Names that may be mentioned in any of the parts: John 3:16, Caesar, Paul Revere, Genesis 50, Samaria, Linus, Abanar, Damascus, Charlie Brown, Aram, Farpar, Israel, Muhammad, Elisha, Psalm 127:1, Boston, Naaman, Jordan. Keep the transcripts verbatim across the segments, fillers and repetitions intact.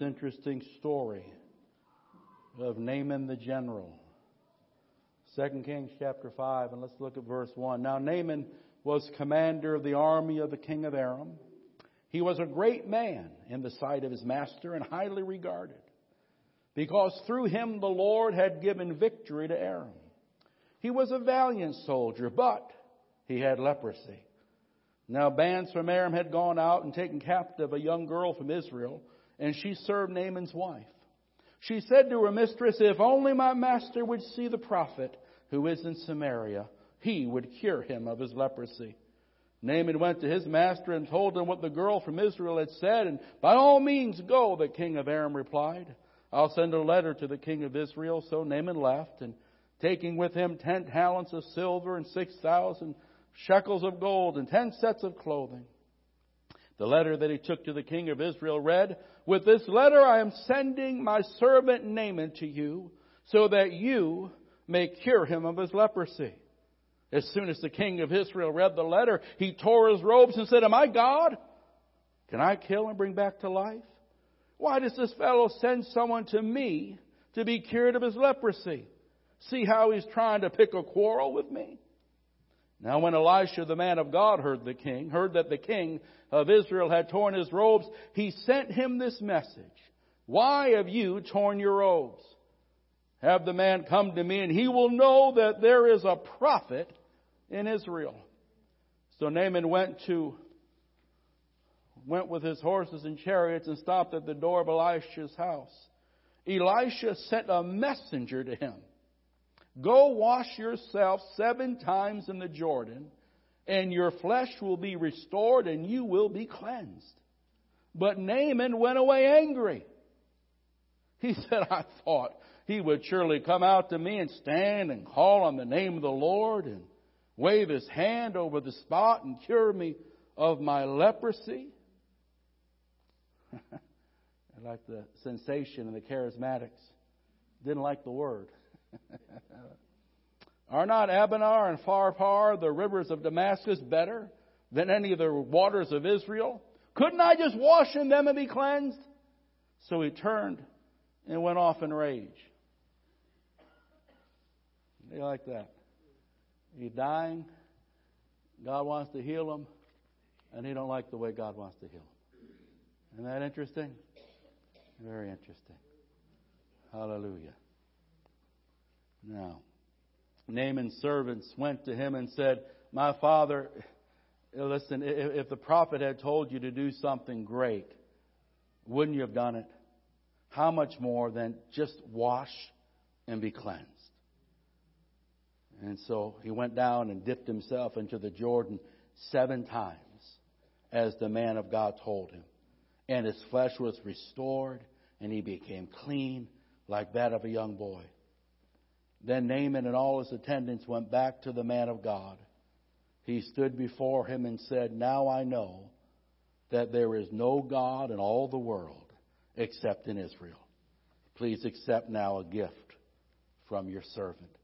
This interesting story of Naaman the general. Second Kings chapter five, and let's look at verse one. Now Naaman was commander of the army of the king of Aram. He was a great man in the sight of his master and highly regarded, because through him the Lord had given victory to Aram. He was a valiant soldier, but he had leprosy. Now bands from Aram had gone out and taken captive a young girl from Israel, and she served Naaman's wife. She said to her mistress, "If only my master would see the prophet who is in Samaria, he would cure him of his leprosy." Naaman went to his master and told him what the girl from Israel had said. "And by all means go," the king of Aram replied. "I'll send a letter to the king of Israel." So Naaman left, and taking with him ten talents of silver and six thousand shekels of gold and ten sets of clothing. The letter that he took to the king of Israel read, "With this letter I am sending my servant Naaman to you, so that you may cure him of his leprosy." As soon as the king of Israel read the letter, he tore his robes and said, "Am I God? Can I kill and bring back to life? Why does this fellow send someone to me to be cured of his leprosy? See how he's trying to pick a quarrel with me." Now when Elisha, the man of God, heard the king, heard that the king of Israel had torn his robes, he sent him this message, "Why have you torn your robes? Have the man come to me, and he will know that there is a prophet in Israel." So Naaman went to went with his horses and chariots and stopped at the door of Elisha's house. Elisha sent a messenger to him. "Go wash yourself seven times in the Jordan, and your flesh will be restored, and you will be cleansed." But Naaman went away angry. He said, "I thought he would surely come out to me and stand and call on the name of the Lord and wave his hand over the spot and cure me of my leprosy." I like the sensation in the charismatics. Didn't like the word. Are not Abanar and Farpar, the rivers of Damascus, better than any of the waters of Israel? Couldn't I just wash in them and be cleansed? So he turned and went off in rage. They like that. He's dying. God wants to heal him, and he don't like the way God wants to heal him. Isn't that interesting? Very interesting. Hallelujah. Now, Naaman's servants went to him and said, "My father, listen, if the prophet had told you to do something great, wouldn't you have done it? How much more than just wash and be cleansed?" And so he went down and dipped himself into the Jordan seven times, as the man of God told him. And his flesh was restored, and he became clean like that of a young boy. Then Naaman and all his attendants went back to the man of God. He stood before him and said, "Now I know that there is no God in all the world except in Israel. Please accept now a gift from your servant."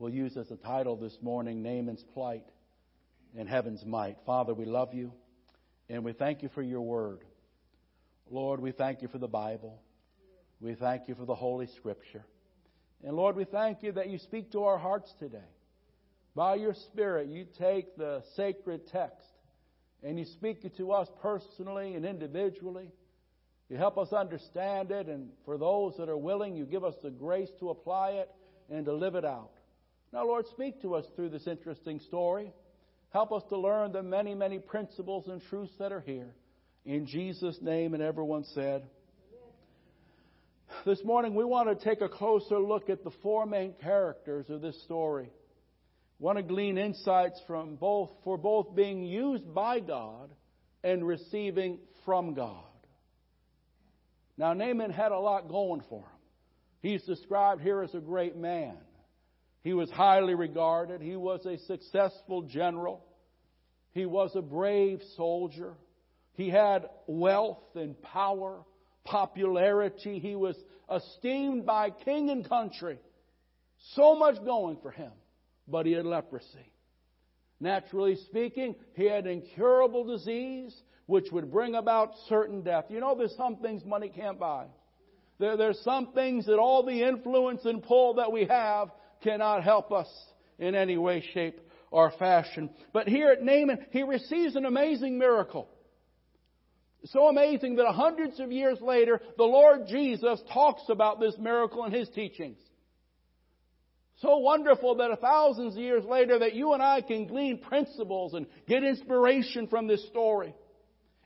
We'll use as a title this morning, Naaman's plight and heaven's might. Father, we love you, and we thank you for your word. Lord, we thank you for the Bible. We thank you for the Holy Scripture. And Lord, we thank you that you speak to our hearts today. By your Spirit, you take the sacred text and you speak it to us personally and individually. You help us understand it, and for those that are willing, you give us the grace to apply it and to live it out. Now, Lord, speak to us through this interesting story. Help us to learn the many, many principles and truths that are here. In Jesus' name, and everyone said, this morning, we want to take a closer look at the four main characters of this story. We want to glean insights from both, for both being used by God and receiving from God. Now, Naaman had a lot going for him. He's described here as a great man. He was highly regarded. He was a successful general. He was a brave soldier. He had wealth and power. Popularity. He was esteemed by king and country. So much going for him, but he had leprosy. Naturally speaking, he had an incurable disease which would bring about certain death. You know, there's some things money can't buy. There, there's some things that all the influence and pull that we have cannot help us in any way, shape, or fashion. But here at Naaman, he receives an amazing miracle. So amazing that hundreds of years later, the Lord Jesus talks about this miracle in His teachings. So wonderful that thousands of years later that you and I can glean principles and get inspiration from this story.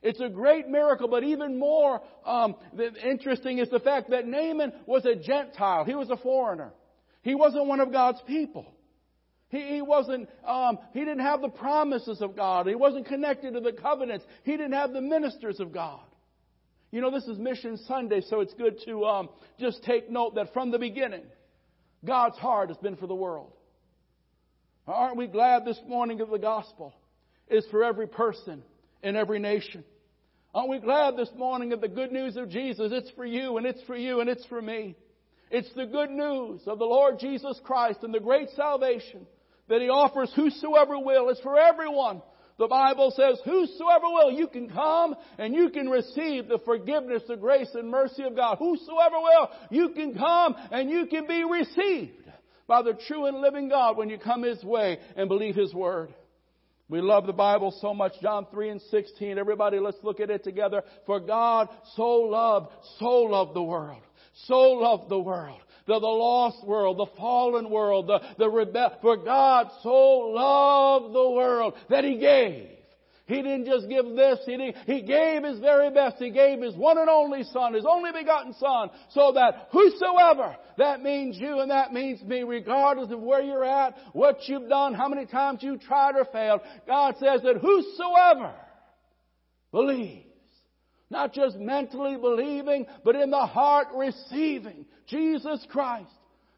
It's a great miracle, but even more um, interesting is the fact that Naaman was a Gentile. He was a foreigner. He wasn't one of God's people. He, he wasn't. Um, he didn't have the promises of God. He wasn't connected to the covenants. He didn't have the ministers of God. You know, this is Mission Sunday, so it's good to um, just take note that from the beginning, God's heart has been for the world. Aren't we glad this morning that the gospel is for every person in every nation? Aren't we glad this morning that the good news of Jesus, it's for you and it's for you and it's for me. It's the good news of the Lord Jesus Christ and the great salvation that He offers whosoever will. It's for everyone. The Bible says, whosoever will, you can come and you can receive the forgiveness, the grace, and mercy of God. Whosoever will, you can come and you can be received by the true and living God when you come His way and believe His Word. We love the Bible so much. John three and sixteen. Everybody, let's look at it together. For God so loved, so loved the world. So loved the world. The, the lost world, the fallen world, the, the rebel. For God so loved the world that He gave. He didn't just give this. He, didn't, he gave His very best. He gave His one and only Son, His only begotten Son, so that whosoever, that means you and that means me, regardless of where you're at, what you've done, how many times you've tried or failed, God says that whosoever believes. Not just mentally believing, but in the heart receiving Jesus Christ.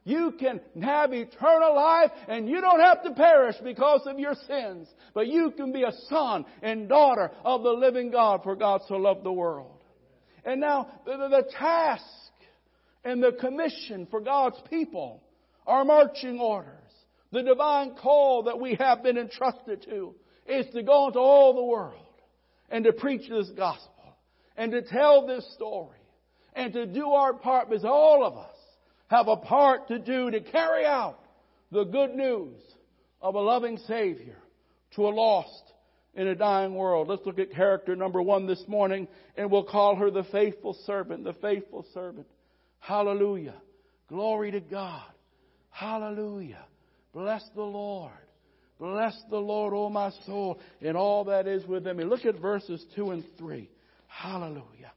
You can have eternal life and you don't have to perish because of your sins. But you can be a son and daughter of the living God, for God so loved the world. And now the, the task and the commission for God's people are marching orders. The divine call that we have been entrusted to is to go into all the world and to preach this gospel. And to tell this story and to do our part, because all of us have a part to do to carry out the good news of a loving Savior to a lost and a dying world. Let's look at character number one this morning, and we'll call her the faithful servant, the faithful servant. Hallelujah. Glory to God. Hallelujah. Bless the Lord. Bless the Lord, O my soul, and all that is within me. Look at verses two and three. Hallelujah.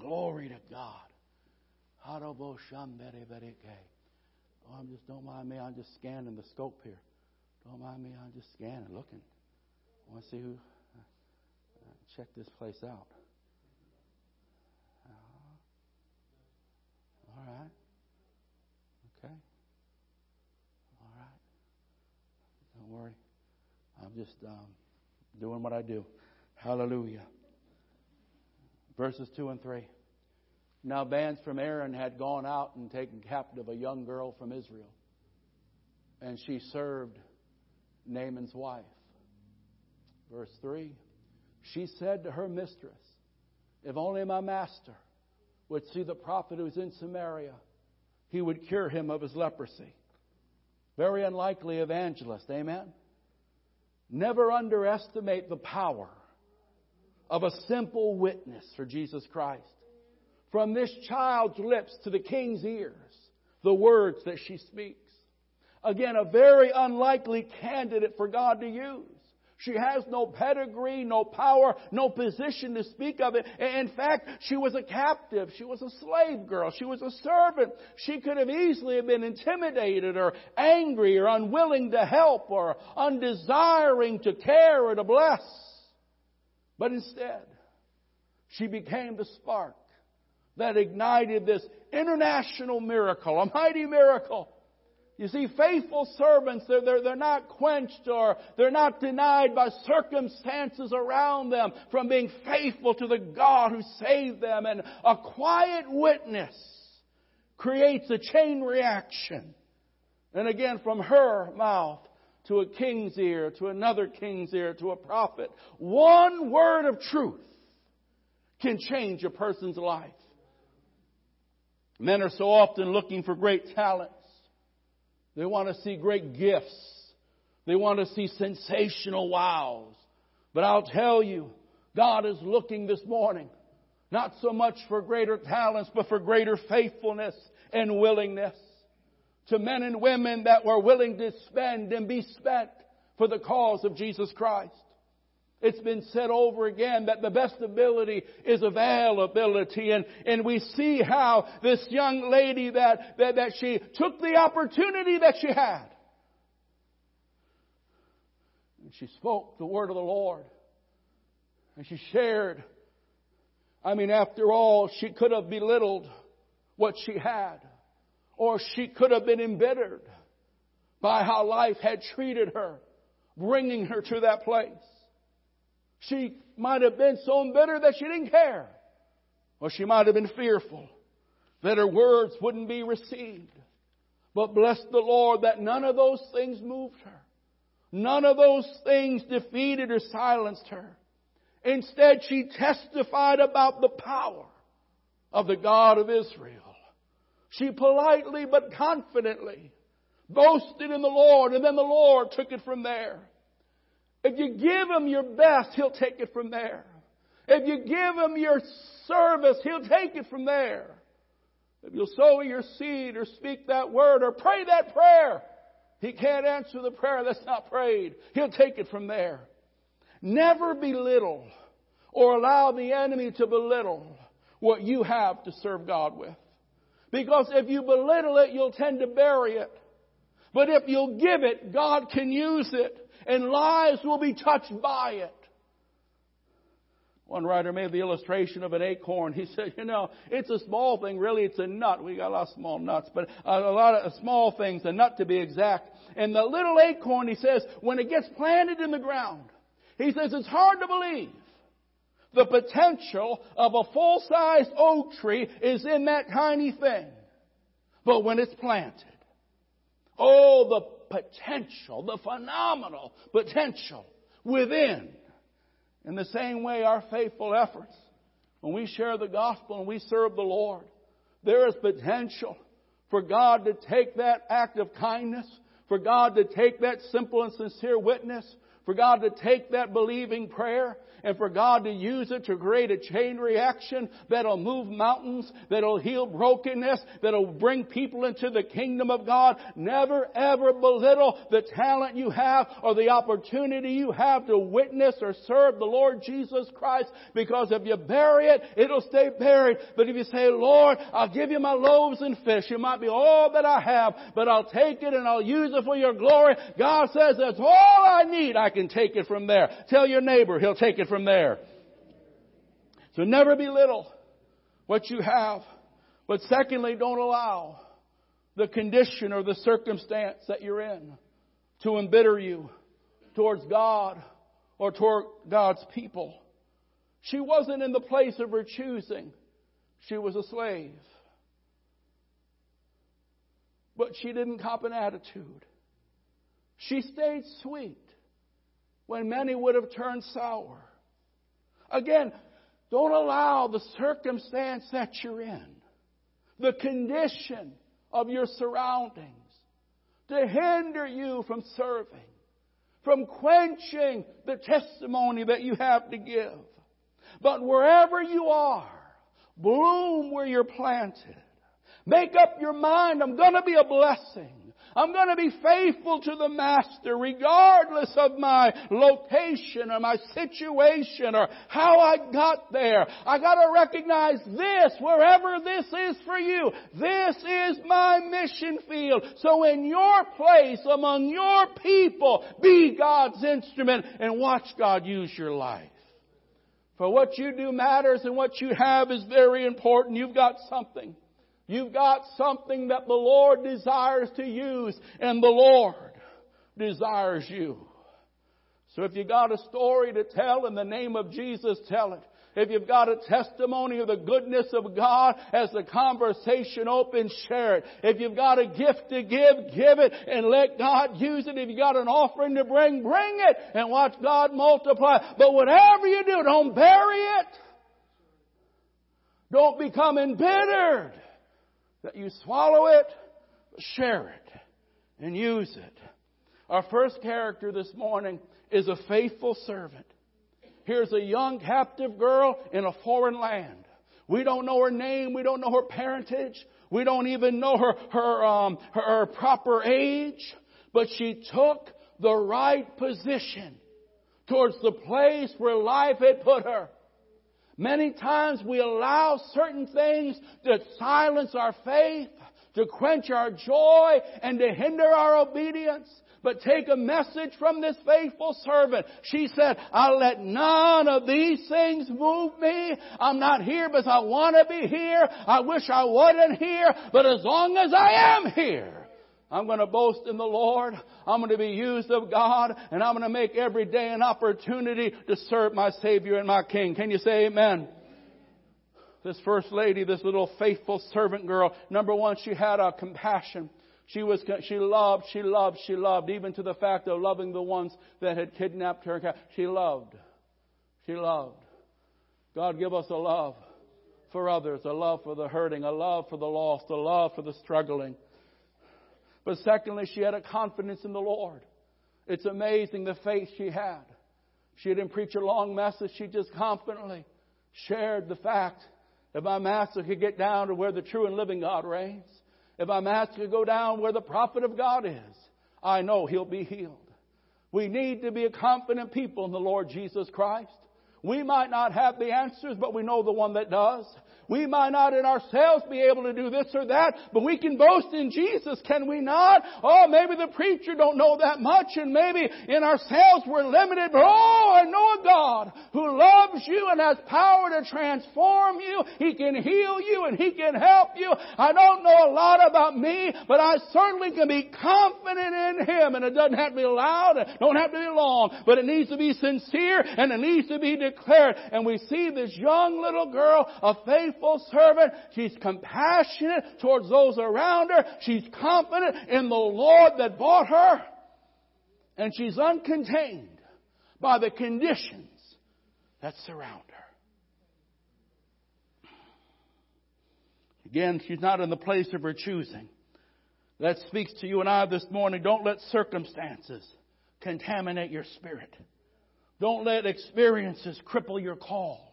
Glory to God. Oh, I'm just, don't mind me, I'm just scanning the scope here. Don't mind me, I'm just scanning, looking. I want to see who. Check this place out. All right. Okay. All right. Don't worry. I'm just um, doing what I do. Hallelujah. Verses two and three. Now bands from Aram had gone out and taken captive a young girl from Israel. And she served Naaman's wife. Verse three. She said to her mistress, if only my master would see the prophet who is in Samaria, he would cure him of his leprosy. Very unlikely evangelist. Amen. Never underestimate the power of a simple witness for Jesus Christ. From this child's lips to the king's ears, the words that she speaks. Again, a very unlikely candidate for God to use. She has no pedigree, no power, no position to speak of it. In fact, she was a captive. She was a slave girl. She was a servant. She could have easily been intimidated or angry or unwilling to help or undesiring to care or to bless. But instead, she became the spark that ignited this international miracle, a mighty miracle. You see, faithful servants, they're, they're, they're not quenched or they're not denied by circumstances around them from being faithful to the God who saved them. And a quiet witness creates a chain reaction. And again, from her mouth to a king's ear, to another king's ear, to a prophet. One word of truth can change a person's life. Men are so often looking for great talents. They want to see great gifts. They want to see sensational wows. But I'll tell you, God is looking this morning, not so much for greater talents, but for greater faithfulness and willingness. To men and women that were willing to spend and be spent for the cause of Jesus Christ. It's been said over again that the best ability is availability. And, and we see how this young lady, that, that, that she took the opportunity that she had. And she spoke the word of the Lord. And she shared. I mean, after all, she could have belittled what she had. Or she could have been embittered by how life had treated her, bringing her to that place. She might have been so embittered that she didn't care. Or she might have been fearful that her words wouldn't be received. But bless the Lord that none of those things moved her. None of those things defeated or silenced her. Instead, she testified about the power of the God of Israel. She politely but confidently boasted in the Lord, and then the Lord took it from there. If you give Him your best, He'll take it from there. If you give Him your service, He'll take it from there. If you'll sow your seed or speak that word or pray that prayer, He can't answer the prayer that's not prayed. He'll take it from there. Never belittle or allow the enemy to belittle what you have to serve God with. Because if you belittle it, you'll tend to bury it. But if you'll give it, God can use it. And lives will be touched by it. One writer made the illustration of an acorn. He said, you know, it's a small thing. Really, it's a nut. We got a lot of small nuts. But a lot of small things, a nut to be exact. And the little acorn, he says, when it gets planted in the ground, he says it's hard to believe. The potential of a full-sized oak tree is in that tiny thing. But when it's planted, oh, the potential, the phenomenal potential within. In the same way, our faithful efforts, when we share the gospel and we serve the Lord, there is potential for God to take that act of kindness, for God to take that simple and sincere witness, for God to take that believing prayer, and for God to use it to create a chain reaction that'll move mountains, that'll heal brokenness, that'll bring people into the kingdom of God. Never, ever belittle the talent you have or the opportunity you have to witness or serve the Lord Jesus Christ, because if you bury it, it'll stay buried. But if you say, Lord, I'll give you my loaves and fish. It might be all that I have, but I'll take it and I'll use it for your glory. God says, that's all I need. I can take it from there. Tell your neighbor, he'll take it from there. From there. So never belittle what you have. But secondly, don't allow the condition or the circumstance that you're in to embitter you towards God or toward God's people. She wasn't in the place of her choosing. She was a slave. But she didn't cop an attitude. She stayed sweet when many would have turned sour. Again, don't allow the circumstance that you're in, the condition of your surroundings, to hinder you from serving, from quenching the testimony that you have to give. But wherever you are, bloom where you're planted. Make up your mind, I'm going to be a blessing. I'm going to be faithful to the Master regardless of my location or my situation or how I got there. I got to recognize this, wherever this is for you. This is my mission field. So in your place, among your people, be God's instrument and watch God use your life. For what you do matters, and what you have is very important. You've got something. You've got something that the Lord desires to use, and the Lord desires you. So if you got a story to tell in the name of Jesus, tell it. If you've got a testimony of the goodness of God as the conversation opens, share it. If you've got a gift to give, give it and let God use it. If you've got an offering to bring, bring it and watch God multiply. But whatever you do, don't bury it. Don't become embittered that you swallow it, but share it and use it. Our first character this morning is a faithful servant. Here's a young captive girl in a foreign land. We don't know her name. We don't know her parentage. We don't even know her, her, um, her proper age. But she took the right position towards the place where life had put her. Many times we allow certain things to silence our faith, to quench our joy, and to hinder our obedience. But take a message from this faithful servant. She said, I'll let none of these things move me. I'm not here because I want to be here. I wish I wasn't here. But as long as I am here, I'm going to boast in the Lord. I'm going to be used of God. And I'm going to make every day an opportunity to serve my Savior and my King. Can you say amen? This first lady, this little faithful servant girl, number one, she had a compassion. She was, she loved, she loved, she loved, even to the fact of loving the ones that had kidnapped her. She loved. She loved. God give us a love for others, a love for the hurting, a love for the lost, a love for the struggling. But secondly, she had a confidence in the Lord. It's amazing the faith she had. She didn't preach a long message. She just confidently shared the fact that my master could get down to where the true and living God reigns. If I'm asked to go down where the prophet of God is, I know he'll be healed. We need to be a confident people in the Lord Jesus Christ. We might not have the answers, but we know the one that does. We might not in ourselves be able to do this or that, but we can boast in Jesus, can we not? Oh, maybe the preacher don't know that much, and maybe in ourselves we're limited, but oh, I know a God who loves you and has power to transform you. He can heal you and He can help you. I don't know a lot about me, but I certainly can be confident in Him, and it doesn't have to be loud, it don't have to be long, but it needs to be sincere and it needs to be declared. And we see this young little girl, a faithful servant. She's compassionate towards those around her. She's confident in the Lord that bought her. And she's uncontained by the conditions that surround her. Again, she's not in the place of her choosing. That speaks to you and I this morning. Don't let circumstances contaminate your spirit. Don't let experiences cripple your call.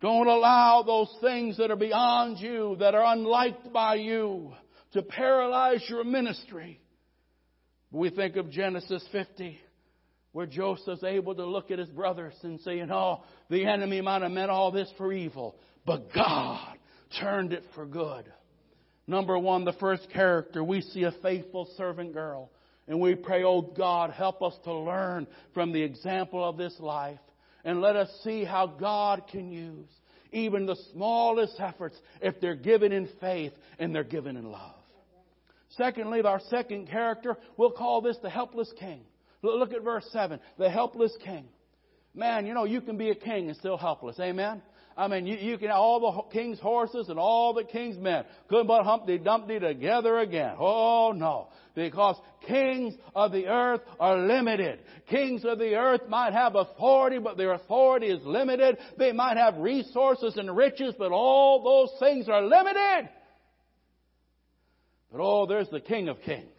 Don't allow those things that are beyond you, that are unliked by you, to paralyze your ministry. We think of Genesis fifty, where Joseph's able to look at his brothers and say, you know, the enemy might have meant all this for evil, but God turned it for good. Number one, the first character, we see a faithful servant girl. And we pray, oh God, help us to learn from the example of this life. And let us see how God can use even the smallest efforts if they're given in faith and they're given in love. Secondly, our second character, we'll call this the helpless king. Look at verse seven, the helpless king. Man, you know, you can be a king and still helpless. Amen? I mean, you, you can have all the king's horses and all the king's men. Couldn't put Humpty Dumpty together again. Oh, no. Because kings of the earth are limited. Kings of the earth might have authority, but their authority is limited. They might have resources and riches, but all those things are limited. But oh, there's the King of Kings.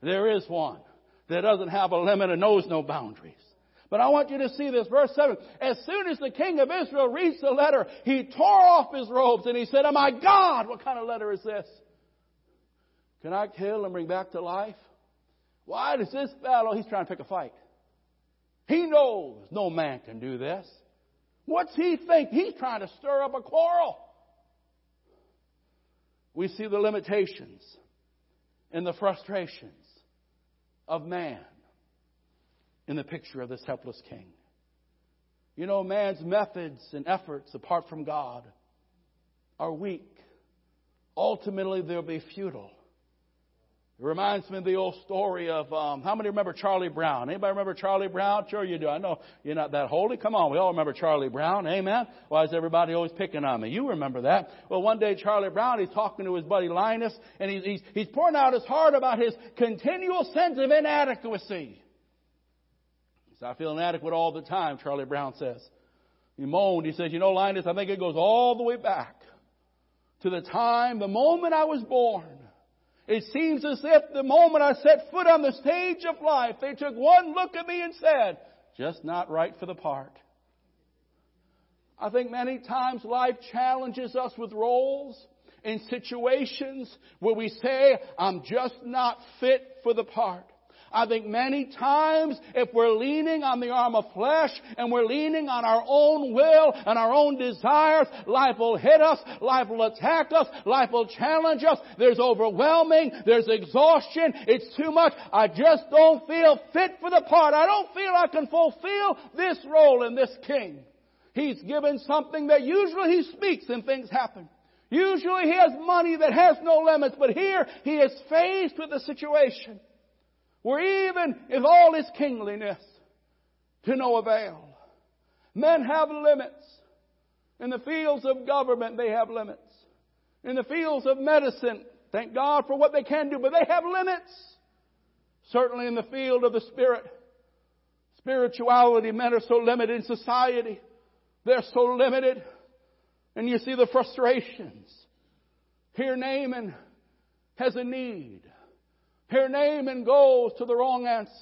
There is one that doesn't have a limit and knows no boundaries. But I want you to see this. Verse seven. As soon as the king of Israel reads the letter, he tore off his robes and he said, oh my God, what kind of letter is this? Can I kill and bring back to life? Why does this fellow, he's trying to pick a fight. He knows no man can do this. What's he think? He's trying to stir up a quarrel. We see the limitations and the frustrations of man in the picture of this helpless king. You know, man's methods and efforts apart from God are weak. Ultimately, they'll be futile. It reminds me of the old story of, um, how many remember Charlie Brown? Anybody remember Charlie Brown? Sure you do. I know you're not that holy. Come on, we all remember Charlie Brown. Amen? Why is everybody always picking on me? You remember that. Well, one day Charlie Brown, he's talking to his buddy Linus, and he's, he's, he's pouring out his heart about his continual sense of inadequacy. He says, I feel inadequate all the time, Charlie Brown says. He moaned. He says, you know, Linus, I think it goes all the way back to the time, the moment I was born. It seems as if the moment I set foot on the stage of life, they took one look at me and said, just not right for the part. I think many times life challenges us with roles and situations where we say, I'm just not fit for the part. I think many times if we're leaning on the arm of flesh and we're leaning on our own will and our own desires, life will hit us, life will attack us, life will challenge us. There's overwhelming, there's exhaustion, it's too much. I just don't feel fit for the part. I don't feel I can fulfill this role in this king. He's given something that usually he speaks and things happen. Usually he has money that has no limits, but here he is faced with a situation where even if all is kingliness, to no avail. Men have limits. In the fields of government, they have limits. In the fields of medicine, thank God for what they can do, but they have limits. Certainly in the field of the spirit. Spirituality, men are so limited in society. They're so limited. And you see the frustrations. Here Naaman has a need. Her name and goes to the wrong answer.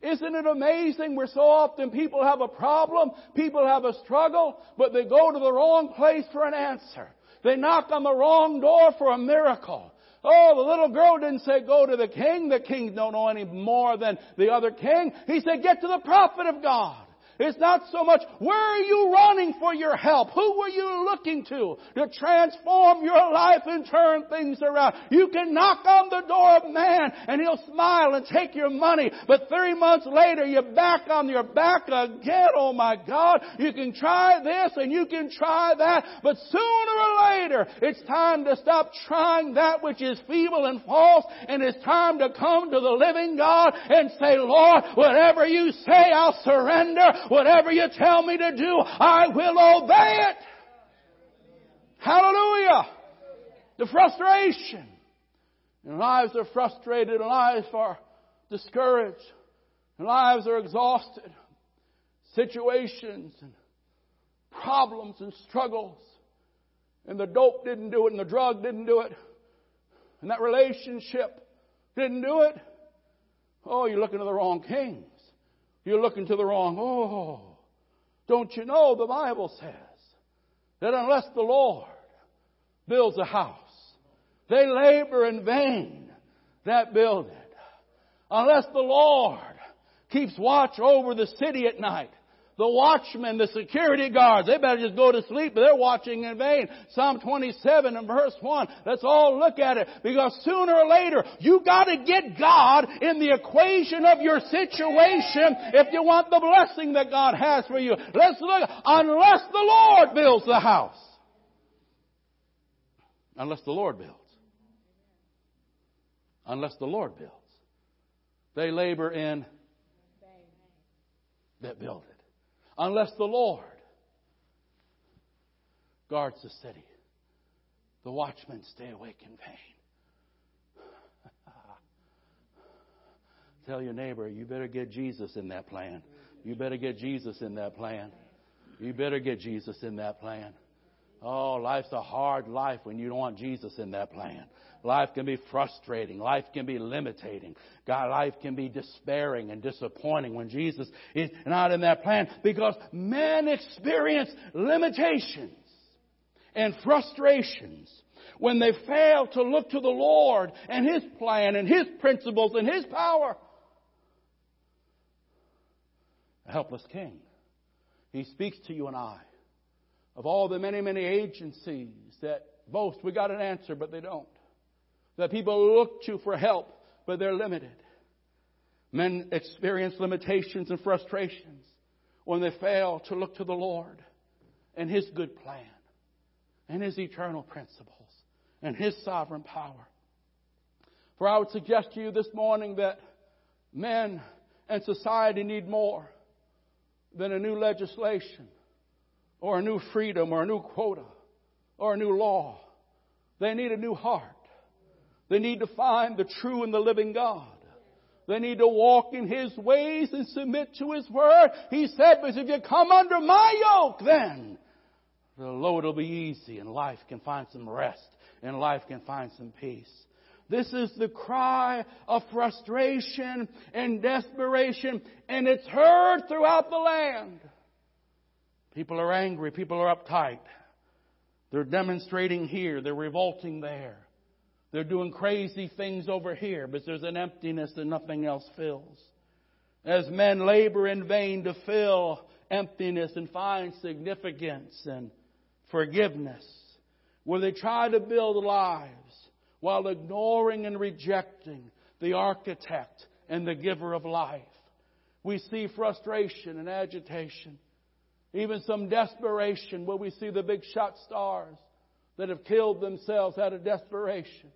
Isn't it amazing where so often people have a problem, people have a struggle, but they go to the wrong place for an answer. They knock on the wrong door for a miracle. Oh, the little girl didn't say go to the king. The king don't know any more than the other king. He said get to the prophet of God. It's not so much, where are you running for your help? Who were you looking to to transform your life and turn things around? You can knock on the door of man and he'll smile and take your money. But three months later, you're back on your back again. Oh my God, you can try this and you can try that. But sooner or later, it's time to stop trying that which is feeble and false. And it's time to come to the living God and say, Lord, whatever you say, I'll surrender. Whatever you tell me to do, I will obey it. Hallelujah. The frustration. And lives are frustrated. And lives are discouraged. And lives are exhausted. Situations and problems and struggles. And the dope didn't do it. And the drug didn't do it. And that relationship didn't do it. Oh, you're looking to the wrong king. You're looking to the wrong. Oh, don't you know the Bible says that unless the Lord builds a house, they labor in vain that build it. Unless the Lord keeps watch over the city at night, the watchmen, the security guards, they better just go to sleep, but they're watching in vain. Psalm twenty-seven and verse one, let's all look at it. Because sooner or later, you got to get God in the equation of your situation if you want the blessing that God has for you. Let's look, unless the Lord builds the house. Unless the Lord builds. Unless the Lord builds. They labor in that building. Unless the Lord guards the city, the watchmen stay awake in vain. Tell your neighbor, you better get Jesus in that plan. You better get Jesus in that plan. You better get Jesus in that plan. Oh, life's a hard life when you don't want Jesus in that plan. Life can be frustrating. Life can be limiting. God, life can be despairing and disappointing when Jesus is not in that plan, because men experience limitations and frustrations when they fail to look to the Lord and His plan and His principles and His power. A helpless king. He speaks to you and I. Of all the many, many agencies that boast, we got an answer, but they don't. That people look to for help, but they're limited. Men experience limitations and frustrations when they fail to look to the Lord and His good plan and His eternal principles and His sovereign power. For I would suggest to you this morning that men and society need more than a new legislation or a new freedom or a new quota or a new law. They need a new heart. They need to find the true and the living God. They need to walk in His ways and submit to His word. He said, because if you come under my yoke, then the load will be easy and life can find some rest and life can find some peace. This is the cry of frustration and desperation, and it's heard throughout the land. People are angry. People are uptight. They're demonstrating here. They're revolting there. They're doing crazy things over here, but there's an emptiness that nothing else fills. As men labor in vain to fill emptiness and find significance and forgiveness, where they try to build lives while ignoring and rejecting the architect and the giver of life. We see frustration and agitation, even some desperation, where we see the big shot stars that have killed themselves out of desperation,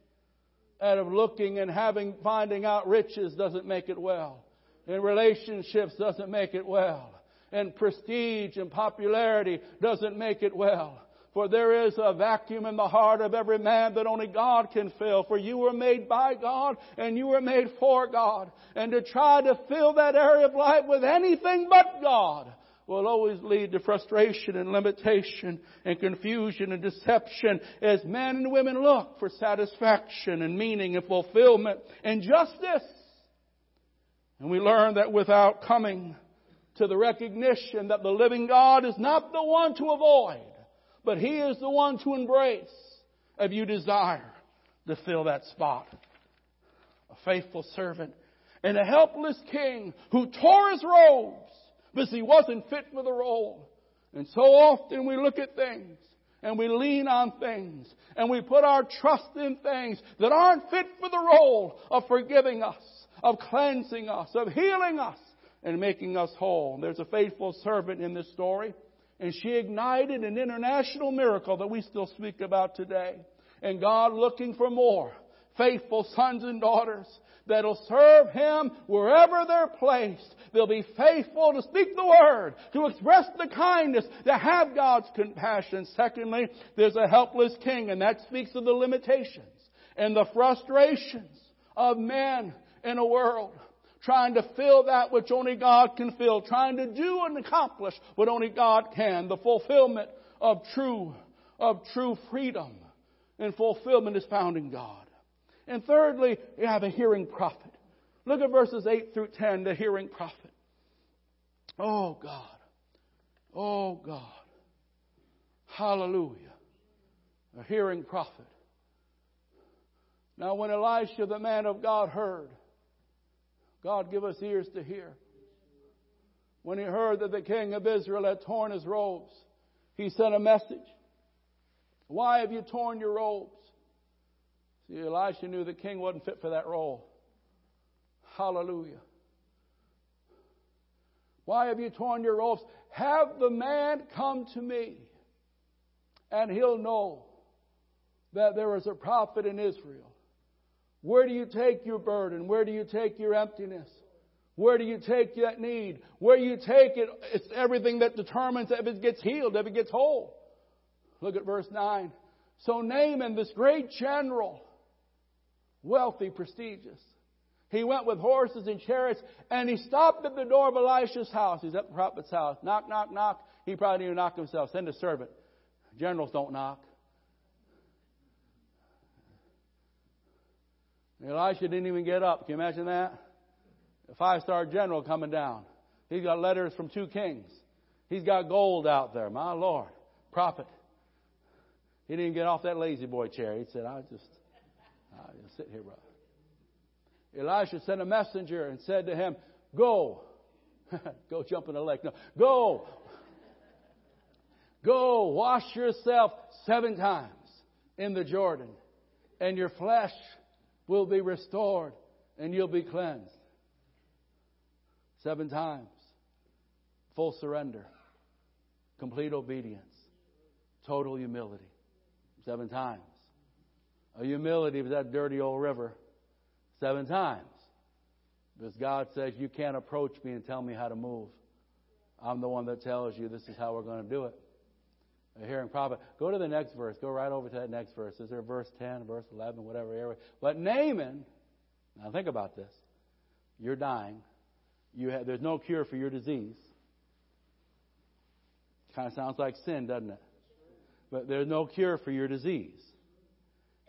out of looking and having, finding out riches doesn't make it well, and relationships doesn't make it well, and prestige and popularity doesn't make it well. For there is a vacuum in the heart of every man that only God can fill. For you were made by God and you were made for God. And to try to fill that area of life with anything but God will always lead to frustration and limitation and confusion and deception as men and women look for satisfaction and meaning and fulfillment and justice. And we learn that without coming to the recognition that the living God is not the one to avoid, but He is the one to embrace if you desire to fill that spot. A faithful servant and a helpless king who tore his robes because he wasn't fit for the role. And so often we look at things and we lean on things and we put our trust in things that aren't fit for the role of forgiving us, of cleansing us, of healing us, and making us whole. There's a faithful servant in this story, and she ignited an international miracle that we still speak about today. And God looking for more faithful sons and daughters that'll serve Him wherever they're placed. They'll be faithful to speak the word, to express the kindness, to have God's compassion. Secondly, there's a helpless king, and that speaks of the limitations and the frustrations of men in a world trying to fill that which only God can fill, trying to do and accomplish what only God can. The fulfillment of true, of true freedom and fulfillment is found in God. And thirdly, you have a hearing prophet. Look at verses eight through ten, the hearing prophet. Oh, God. Oh, God. Hallelujah. A hearing prophet. Now, when Elisha, the man of God, heard, God, give us ears to hear. When he heard that the king of Israel had torn his robes, he sent a message. Why have you torn your robes? See, Elisha knew the king wasn't fit for that role. Hallelujah. Why have you torn your robes? Have the man come to me, and he'll know that there is a prophet in Israel. Where do you take your burden? Where do you take your emptiness? Where do you take that need? Where you take it, it's everything that determines if it gets healed, if it gets whole. Look at verse nine. So Naaman, this great general, wealthy, prestigious, he went with horses and chariots, and he stopped at the door of Elisha's house. He's at the prophet's house. Knock, knock, knock. He probably didn't knock himself. Send a servant. Generals don't knock. Elisha didn't even get up. Can you imagine that? A five-star general coming down. He's got letters from two kings. He's got gold out there. My Lord. Prophet. He didn't get off that lazy boy chair. He said, I'll just, I'll just sit here, brother. Elisha sent a messenger and said to him, go. Go jump in the lake. No. Go. Go wash yourself seven times in the Jordan, and your flesh will be restored, and you'll be cleansed. Seven times. Full surrender. Complete obedience. Total humility. Seven times. A humility of that dirty old river seven times. Because God says, you can't approach me and tell me how to move. I'm the one that tells you this is how we're going to do it. A hearing prophet. Go to the next verse. Go right over to that next verse. Is there verse ten, verse eleven, whatever area? But Naaman, now think about this. You're dying. You have, there's no cure for your disease. Kind of sounds like sin, doesn't it? But there's no cure for your disease.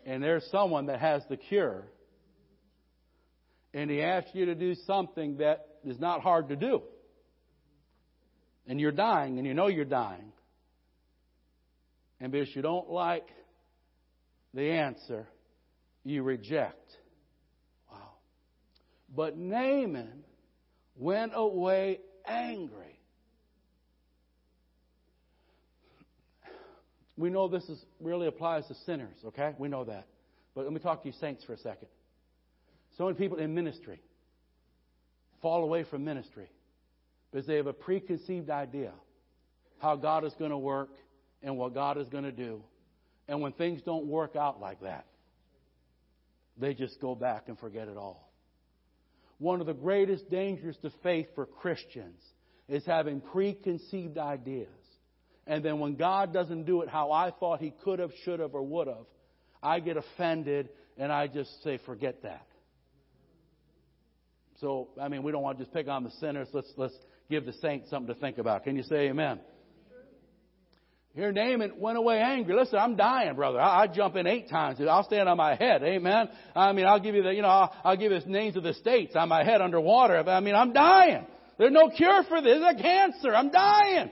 And there's someone that has the cure. And he asks you to do something that is not hard to do. And you're dying, and you know you're dying. And because you don't like the answer, you reject. Wow. But Naaman went away angry. We know this is, really applies to sinners, okay? We know that. But let me talk to you saints for a second. So many people in ministry fall away from ministry because they have a preconceived idea how God is going to work and what God is going to do. And when things don't work out like that, they just go back and forget it all. One of the greatest dangers to faith for Christians is having preconceived ideas. And then when God doesn't do it how I thought he could have, should have, or would have, I get offended and I just say, forget that. So, I mean, we don't want to just pick on the sinners. Let's let's give the saints something to think about. Can you say amen? Here Naaman went away angry. Listen, I'm dying, brother. I, I jump in eight times. I'll stand on my head. Amen. I mean, I'll give you the, you know, I'll, I'll give you the names of the states on my head underwater. I mean, I'm dying. There's no cure for this. It's a cancer. I'm dying.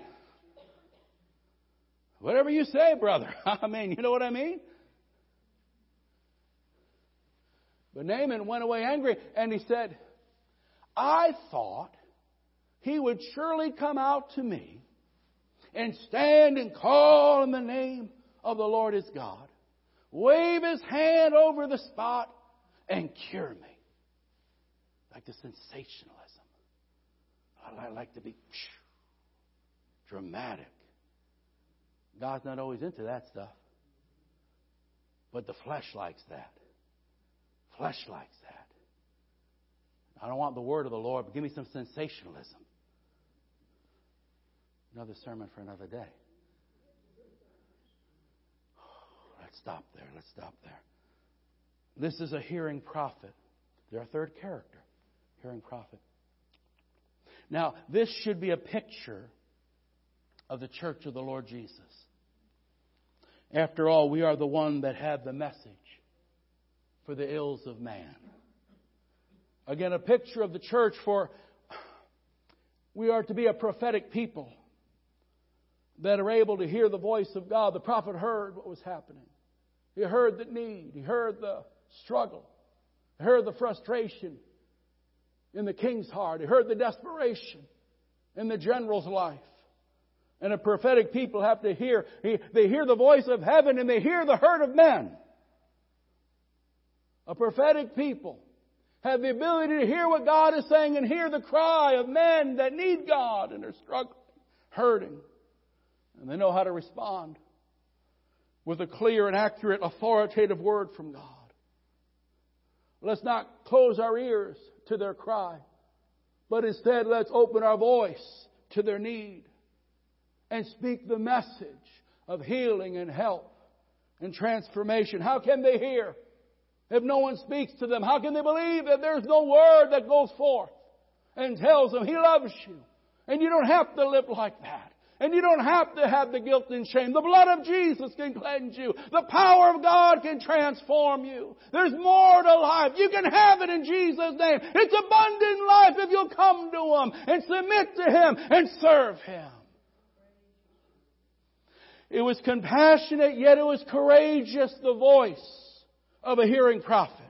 Whatever you say, brother. I mean, you know what I mean? But Naaman went away angry, and he said, I thought he would surely come out to me and stand and call in the name of the Lord his God, wave his hand over the spot, and cure me. Like the sensationalism. I like to be dramatic. God's not always into that stuff. But the flesh likes that. Flesh likes that. I don't want the word of the Lord, but give me some sensationalism. Another sermon for another day. Let's stop there. Let's stop there. This is a hearing prophet. Their third character, hearing prophet. Now, this should be a picture of the church of the Lord Jesus. After all, we are the one that have the message for the ills of man. Again, a picture of the church, for we are to be a prophetic people that are able to hear the voice of God. The prophet heard what was happening. He heard the need. He heard the struggle. He heard the frustration in the king's heart. He heard the desperation in the general's life. And a prophetic people have to hear. They hear the voice of heaven and they hear the hurt of men. A prophetic people have the ability to hear what God is saying and hear the cry of men that need God and are struggling, hurting. And they know how to respond with a clear and accurate, authoritative word from God. Let's not close our ears to their cry, but instead let's open our voice to their need and speak the message of healing and help and transformation. How can they hear if no one speaks to them? How can they believe that there's no word that goes forth and tells them He loves you? And you don't have to live like that. And you don't have to have the guilt and shame. The blood of Jesus can cleanse you. The power of God can transform you. There's more to life. You can have it in Jesus' name. It's abundant life if you'll come to Him and submit to Him and serve Him. It was compassionate, yet it was courageous, the voice of a hearing prophet.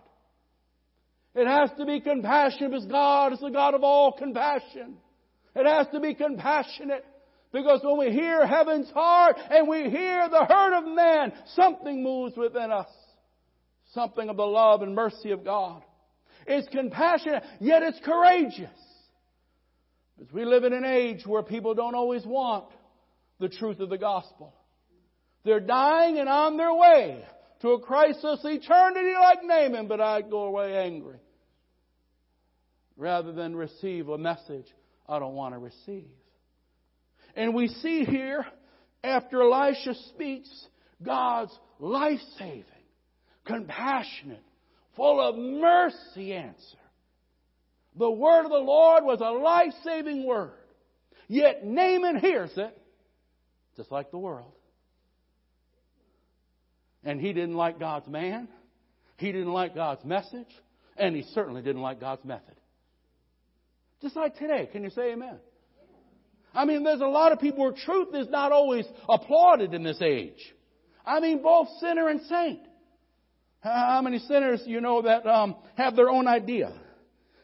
It has to be compassionate because God is the God of all compassion. It has to be compassionate because when we hear heaven's heart and we hear the hurt of man, something moves within us. Something of the love and mercy of God. It's compassionate, yet it's courageous. Because we live in an age where people don't always want the truth of the gospel. They're dying and on their way to a crisis eternity like Naaman, but I go away angry. rather than receive a message I don't want to receive. And we see here, after Elisha speaks, God's life-saving, compassionate, full of mercy answer. The word of the Lord was a life-saving word. Yet Naaman hears it, just like the world. And he didn't like God's man. He didn't like God's message. And he certainly didn't like God's method. Just like today. Can you say amen? I mean, there's a lot of people where truth is not always applauded in this age. I mean, both sinner and saint. How many sinners you know that um, have their own idea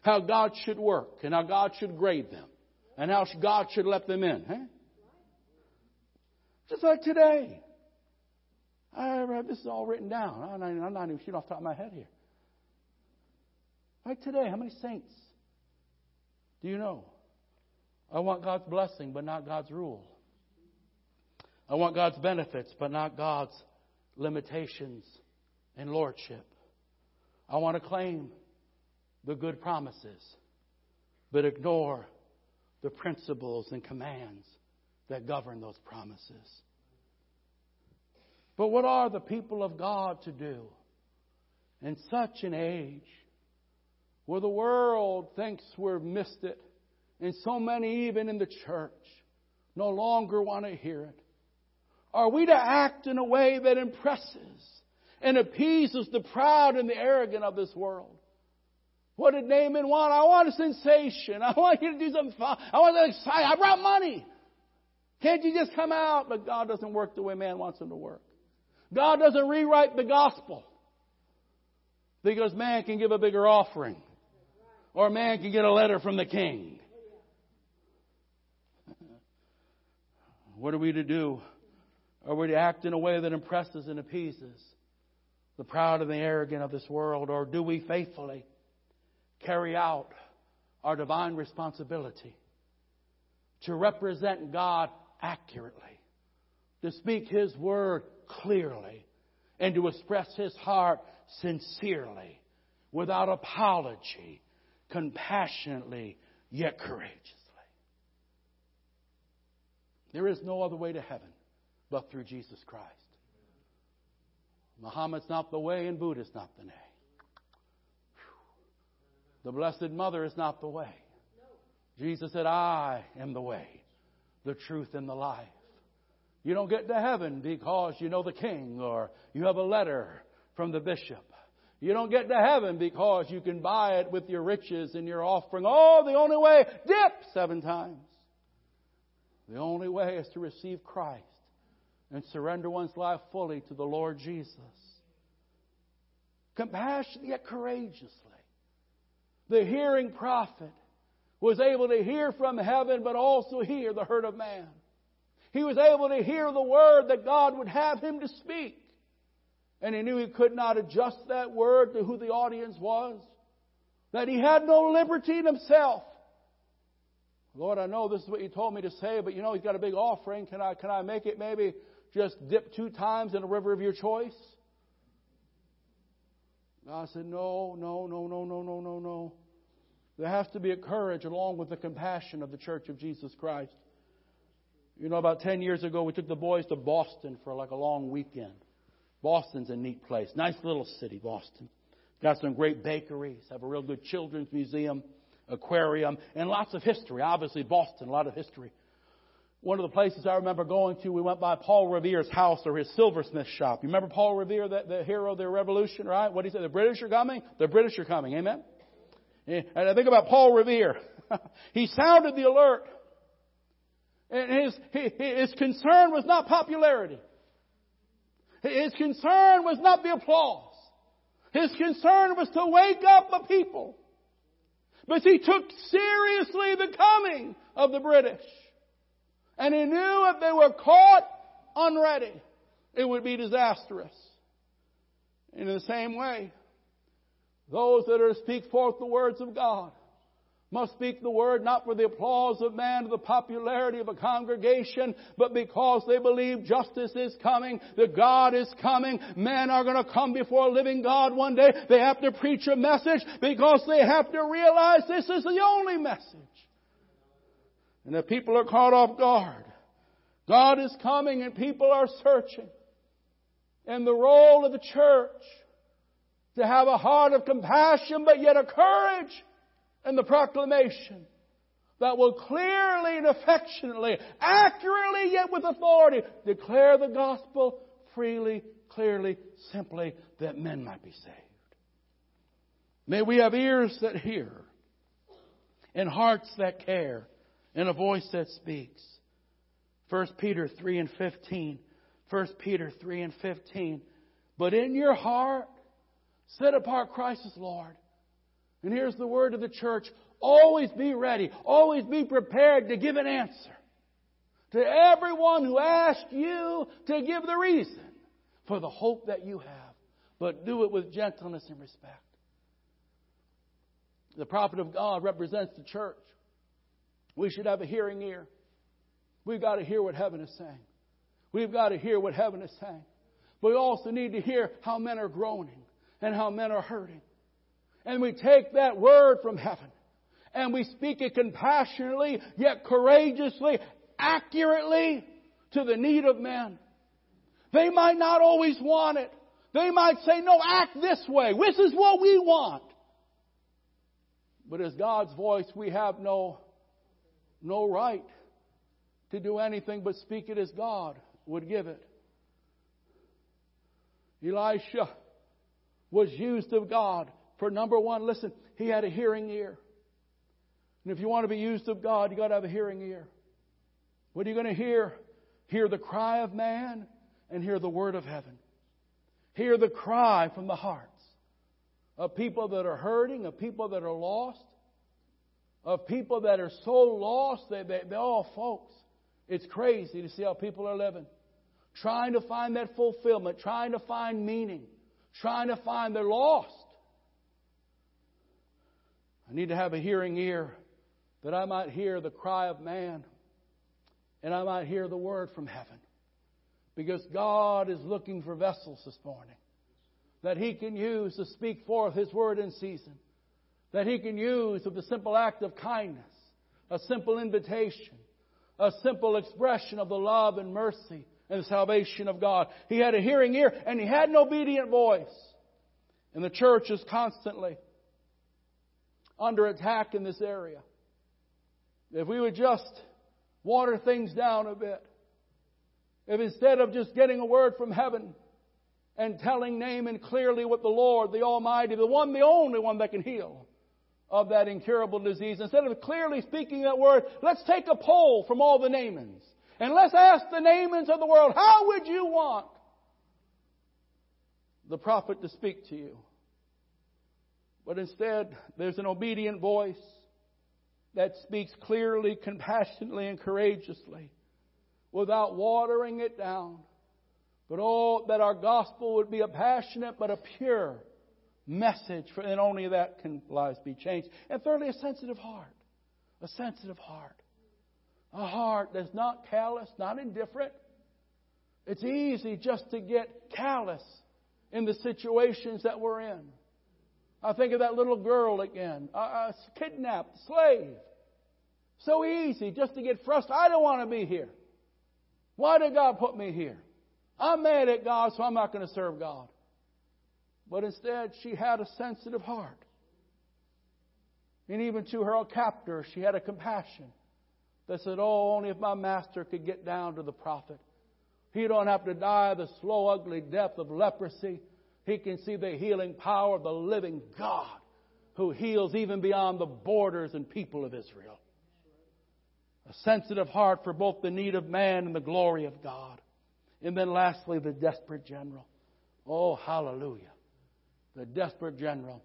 how God should work and how God should grade them and how God should let them in? Huh? Just like today. I, this is all written down. I'm not, I'm not even shooting off the top of my head here. Like today, how many saints do you know? I want God's blessing, but not God's rule. I want God's benefits, but not God's limitations and lordship. I want to claim the good promises, but ignore the principles and commands that govern those promises. But what are the people of God to do in such an age where the world thinks we've missed it, and so many even in the church no longer want to hear it? Are we to act in a way that impresses and appeases the proud and the arrogant of this world? What did Naaman want? I want a sensation. I want you to do something fun. I want to excite. I brought money. Can't you just come out? But God doesn't work the way man wants him to work. God doesn't rewrite the gospel because man can give a bigger offering or man can get a letter from the king. What are we to do? Are we to act in a way that impresses and appeases the proud and the arrogant of this world? Or do we faithfully carry out our divine responsibility to represent God accurately, to speak His word clearly, and to express His heart sincerely, without apology, compassionately, yet courageously? There is no other way to heaven but through Jesus Christ. Muhammad's not the way and Buddha's not the way. The Blessed Mother is not the way. Jesus said, I am the way, the truth, and the life. You don't get to heaven because you know the king or you have a letter from the bishop. You don't get to heaven because you can buy it with your riches and your offering. Oh, the only way, dip seven times. The only way is to receive Christ and surrender one's life fully to the Lord Jesus. Compassionately yet courageously. The hearing prophet was able to hear from heaven, but also hear the hurt of man. He was able to hear the word that God would have him to speak. And he knew he could not adjust that word to who the audience was. That he had no liberty in himself. Lord, I know this is what you told me to say, but you know he's got a big offering. Can I, can I make it maybe just dip two times in a river of your choice? God said, no, no, no, no, no, no, no, no. There has to be a courage along with the compassion of the Church of Jesus Christ. You know, about ten years ago, we took the boys to Boston for like a long weekend. Boston's a neat place. Nice little city, Boston. Got some great bakeries. Have a real good children's museum, aquarium, and lots of history. Obviously, Boston, a lot of history. One of the places I remember going to, we went by Paul Revere's house or his silversmith shop. You remember Paul Revere, the, the hero of the revolution, right? What did he say? The British are coming? The British are coming. Amen? And I think about Paul Revere. He sounded the alert. And his, his concern was not popularity. His concern was not the applause. His concern was to wake up the people. But he took seriously the coming of the British. And he knew if they were caught unready, it would be disastrous. And in the same way, those that are to speak forth the words of God, must speak the word not for the applause of man or the popularity of a congregation, but because they believe justice is coming, that God is coming. Men are going to come before a living God one day. They have to preach a message because they have to realize this is the only message. And if people are caught off guard, God is coming and people are searching. And the role of the church to have a heart of compassion, but yet a courage in the proclamation that will clearly and affectionately, accurately yet with authority, declare the gospel freely, clearly, simply, that men might be saved. May we have ears that hear, and hearts that care, and a voice that speaks. First Peter three and fifteen. First Peter three and fifteen. But in your heart, set apart Christ as Lord. And here's the word of the church. Always be ready. Always be prepared to give an answer to everyone who asks you to give the reason for the hope that you have. But do it with gentleness and respect. The prophet of God represents the church. We should have a hearing ear. We've got to hear what heaven is saying. We've got to hear what heaven is saying. But we also need to hear how men are groaning and how men are hurting. And we take that word from heaven and we speak it compassionately, yet courageously, accurately to the need of men. They might not always want it. They might say, no, act this way. This is what we want. But as God's voice, we have no, no right to do anything but speak it as God would give it. Elisha was used of God for number one. Listen, he had a hearing ear. And if you want to be used of God, you've got to have a hearing ear. What are you going to hear? Hear the cry of man and hear the word of heaven. Hear the cry from the hearts of people that are hurting, of people that are lost, of people that are so lost. They, they, they all folks. It's crazy to see how people are living. Trying to find that fulfillment. Trying to find meaning. Trying to find they're lost. I need to have a hearing ear that I might hear the cry of man and I might hear the word from heaven. Because God is looking for vessels this morning that He can use to speak forth His word in season. That He can use with a simple act of kindness, a simple invitation, a simple expression of the love and mercy and the salvation of God. He had a hearing ear and he had an obedient voice. And the church is constantly under attack in this area. If we would just water things down a bit, if instead of just getting a word from heaven and telling name and clearly what the Lord, the Almighty, the one, the only one that can heal of that incurable disease, instead of clearly speaking that word, let's take a poll from all the Naamans. And let's ask the Naamans of the world, how would you want the prophet to speak to you? But instead, there's an obedient voice that speaks clearly, compassionately, and courageously without watering it down. But oh, that our gospel would be a passionate but a pure message, for, and only that can lives be changed. And thirdly, a sensitive heart. A sensitive heart. A heart that's not callous, not indifferent. It's easy just to get callous in the situations that we're in. I think of that little girl again, uh, kidnapped, slave. So easy just to get frustrated. I don't want to be here. Why did God put me here? I'm mad at God, so I'm not going to serve God. But instead, she had a sensitive heart. And even to her captor, she had a compassion. They said, oh, only if my master could get down to the prophet. He don't have to die the slow, ugly death of leprosy. He can see the healing power of the living God who heals even beyond the borders and people of Israel. A sensitive heart for both the need of man and the glory of God. And then lastly, the desperate general. Oh, hallelujah. The desperate general.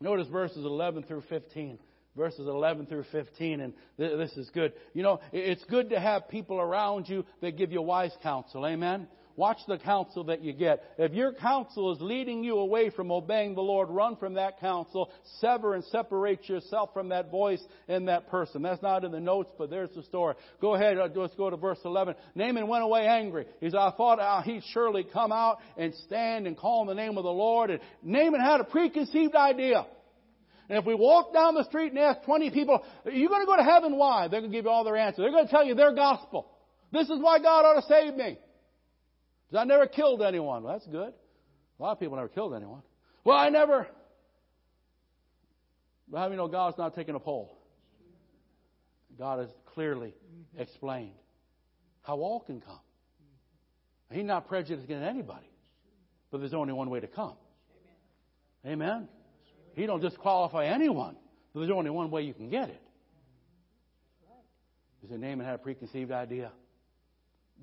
Notice verses eleven through fifteen. Verses eleven through fifteen, and th- this is good. You know, it's good to have people around you that give you wise counsel. Amen? Watch the counsel that you get. If your counsel is leading you away from obeying the Lord, run from that counsel. Sever and separate yourself from that voice and that person. That's not in the notes, but there's the story. Go ahead. Let's go to verse eleven. Naaman went away angry. He said, I thought uh, he'd surely come out and stand and call on the name of the Lord. And Naaman had a preconceived idea. And if we walk down the street and ask twenty people, are you going to go to heaven? Why? They're going to give you all their answers. They're going to tell you their gospel. This is why God ought to save me. Because I never killed anyone. Well, that's good. A lot of people never killed anyone. Well, I never. But how do you know God's not taking a poll? God has clearly explained how all can come. He's not prejudiced against anybody. But there's only one way to come. Amen? He don't disqualify anyone. But there's only one way you can get it. He said, Naaman had a preconceived idea.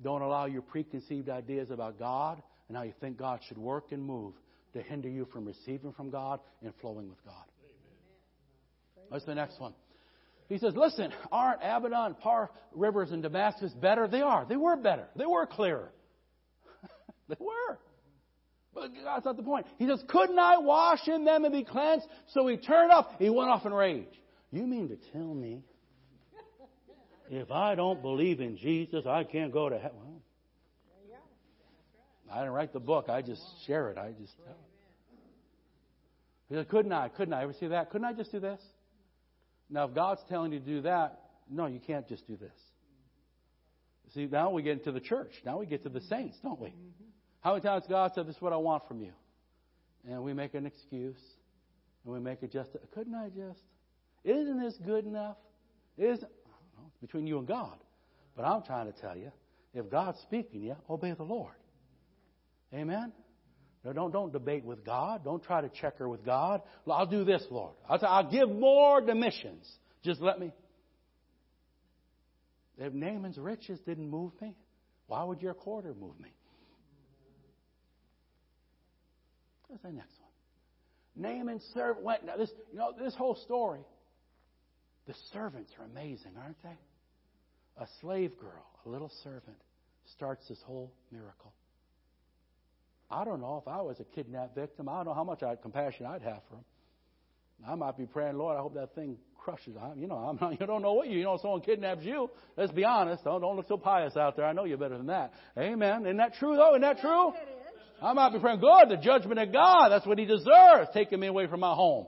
Don't allow your preconceived ideas about God and how you think God should work and move to hinder you from receiving from God and flowing with God. Amen. That's the next one. He says, listen, aren't Abanar and Par rivers in Damascus better? They are. They were better. They were clearer. They were. But that's not the point. He says, couldn't I wash in them and be cleansed? So he turned up. He went off in rage. You mean to tell me if I don't believe in Jesus, I can't go to heaven? Well, I didn't write the book. I just share it. I just tell it. He said, couldn't I? Couldn't I ever see that? Couldn't I just do this? Now, if God's telling you to do that, no, you can't just do this. See, now we get into the church. Now we get to the saints, don't we? How many times God said, this is what I want from you? And we make an excuse. And we make a just, couldn't I just? Isn't this good enough? Isn't between you and God. But I'm trying to tell you, if God's speaking to you, obey the Lord. Amen? No, don't, don't debate with God. Don't try to checker with God. I'll do this, Lord. I'll, I'll give more to missions. Just let me. If Naaman's riches didn't move me, why would your quarter move me? That's the next one. Naaman's servant went. Now, this, you know, this whole story, the servants are amazing, aren't they? A slave girl, a little servant, starts this whole miracle. I don't know if I was a kidnapped victim. I don't know how much I'd, compassion I'd have for him. I might be praying, Lord, I hope that thing crushes. I, you know, I'm not, you don't know what you, you know, someone kidnaps you. Let's be honest. Don't, don't look so pious out there. I know you better than that. Amen. Isn't that true, though? Isn't that true? Yes, it is. I might be praying, God, the judgment of God. That's what he deserves, taking me away from my home.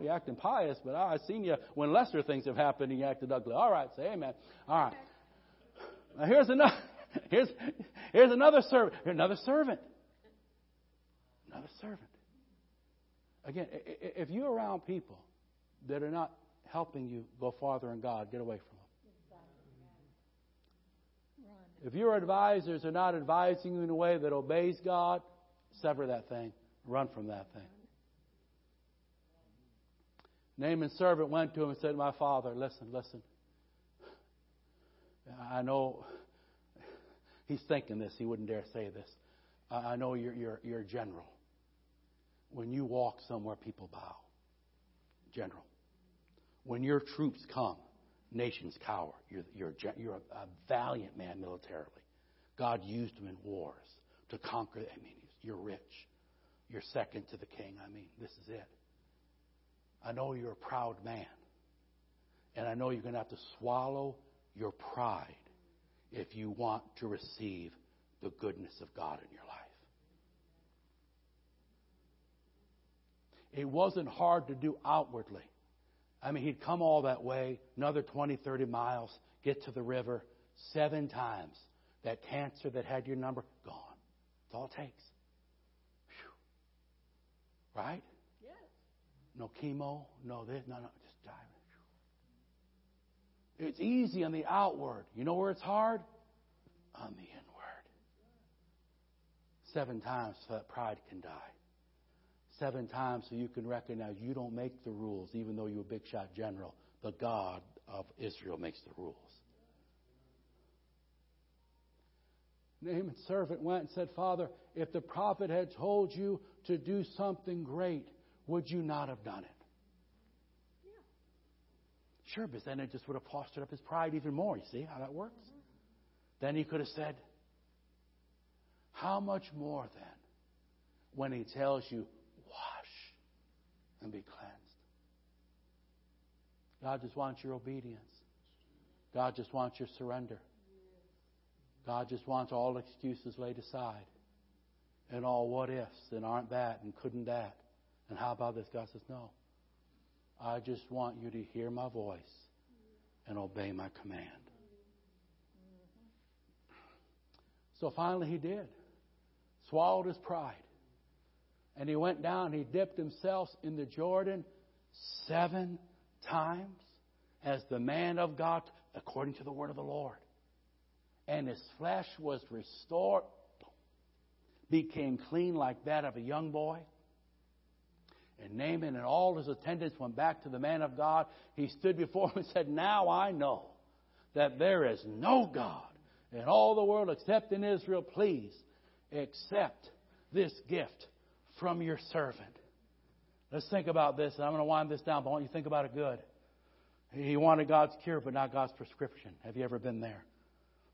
You're acting pious, but I've seen you when lesser things have happened and you acted ugly. All right, say amen. All right. Now here's another here's here's another servant. Another servant. Another servant. Again, if you're around people that are not helping you go farther in God, get away from them. If your advisors are not advising you in a way that obeys God, sever that thing. Run from that thing. Naaman's servant went to him and said, my father, listen, listen. I know he's thinking this. He wouldn't dare say this. I know you're, you're, you're a general. When you walk somewhere, people bow. General. When your troops come, nations cower. You're, you're, you're a, a valiant man militarily. God used him in wars to conquer. I mean, you're rich. You're second to the king. I mean, this is it. I know you're a proud man, and I know you're going to have to swallow your pride if you want to receive the goodness of God in your life. It wasn't hard to do outwardly. I mean, he'd come all that way, another twenty, thirty miles, get to the river, seven times. That cancer that had your number, gone. That's all it takes. Whew. Right? No chemo, no this, no, no, just die. It's easy on the outward. You know where it's hard? On the inward. Seven times so that pride can die. Seven times so you can recognize you don't make the rules, even though you're a big shot general. The God of Israel makes the rules. Naaman's servant went and said, Father, if the prophet had told you to do something great, would you not have done it? Yeah. Sure, but then it just would have fostered up his pride even more. You see how that works? Then he could have said, how much more then when he tells you, wash and be cleansed? God just wants your obedience. God just wants your surrender. God just wants all excuses laid aside and all what ifs and aren't that and couldn't that. And how about this? God says, no. I just want you to hear my voice and obey my command. So finally he did. Swallowed his pride. And he went down. He dipped himself in the Jordan seven times as the man of God, according to the word of the Lord. And his flesh was restored, became clean like that of a young boy. And Naaman and all his attendants went back to the man of God. He stood before him and said, now I know that there is no God in all the world except in Israel. Please accept this gift from your servant. Let's think about this. And I'm going to wind this down, but I want you to think about it good. He wanted God's cure, but not God's prescription. Have you ever been there?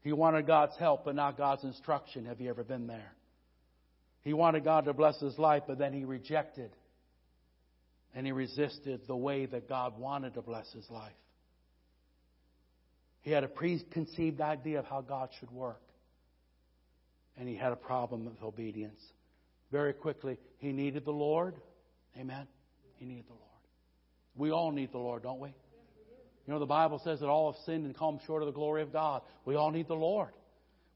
He wanted God's help, but not God's instruction. Have you ever been there? He wanted God to bless his life, but then he rejected and he resisted the way that God wanted to bless his life. He had a preconceived idea of how God should work. And he had a problem with obedience. Very quickly, he needed the Lord. Amen? He needed the Lord. We all need the Lord, don't we? You know, the Bible says that all have sinned and come short of the glory of God. We all need the Lord.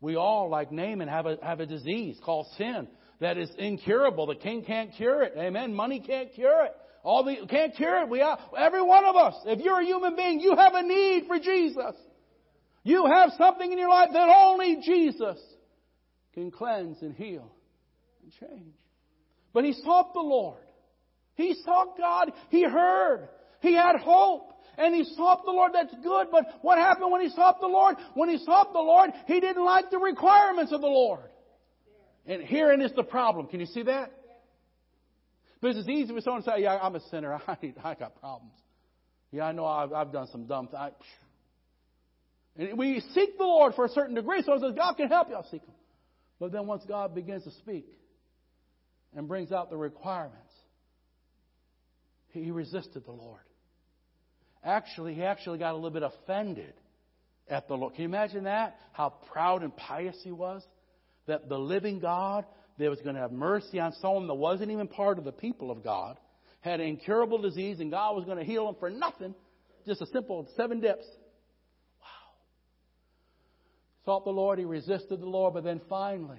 We all, like Naaman, have a, have a disease called sin that is incurable. The king can't cure it. Amen? Money can't cure it. All the can't cure it. We are, every one of us, if you're a human being, you have a need for Jesus. You have something in your life that only Jesus can cleanse and heal and change. But he sought the Lord. He sought God. He heard. He had hope. And he sought the Lord. That's good. But what happened when he sought the Lord? When he sought the Lord, he didn't like the requirements of the Lord. And herein is the problem. Can you see that? Because it's easy for someone to say, yeah, I'm a sinner. I I got problems. Yeah, I know I've, I've done some dumb things. And we seek the Lord for a certain degree. So it says, God can help you. I'll seek him. But then once God begins to speak and brings out the requirements, he resisted the Lord. Actually, he actually got a little bit offended at the Lord. Can you imagine that? How proud and pious he was? That the living God that was going to have mercy on someone that wasn't even part of the people of God, had an incurable disease, and God was going to heal him for nothing. Just a simple seven dips. Wow. Sought the Lord, he resisted the Lord, but then finally,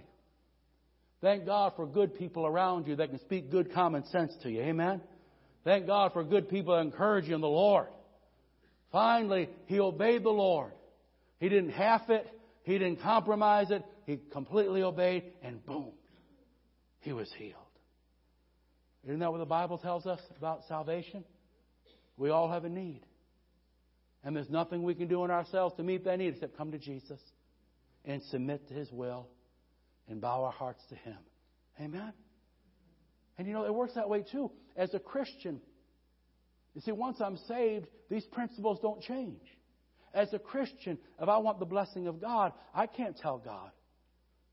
thank God for good people around you that can speak good common sense to you. Amen? Thank God for good people that encourage you in the Lord. Finally, he obeyed the Lord. He didn't half it. He didn't compromise it. He completely obeyed, and boom, he was healed. Isn't that what the Bible tells us about salvation? We all have a need. And there's nothing we can do in ourselves to meet that need except come to Jesus and submit to his will and bow our hearts to him. Amen? And you know, it works that way too. As a Christian, you see, once I'm saved, these principles don't change. As a Christian, if I want the blessing of God, I can't tell God,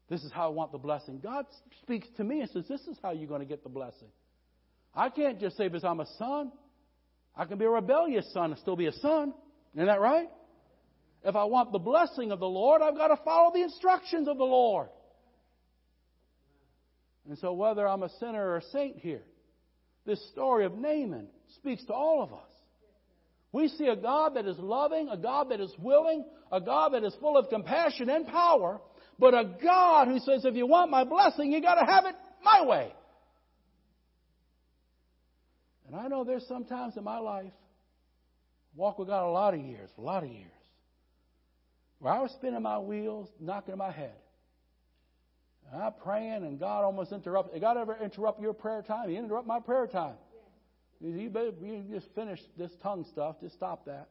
this is how I want the blessing. God speaks to me and says, this is how you're going to get the blessing. I can't just say, because I'm a son. I can be a rebellious son and still be a son. Isn't that right? If I want the blessing of the Lord, I've got to follow the instructions of the Lord. And so whether I'm a sinner or a saint here, this story of Naaman speaks to all of us. We see a God that is loving, a God that is willing, a God that is full of compassion and power, but a God who says, if you want my blessing, you got to have it my way. And I know there's some times in my life, walk with God a lot of years, a lot of years, where I was spinning my wheels, knocking my head. And I'm praying, and God almost interrupts. Did God ever interrupt your prayer time? He interrupted my prayer time. Yeah. You better you just finish this tongue stuff. Just stop that.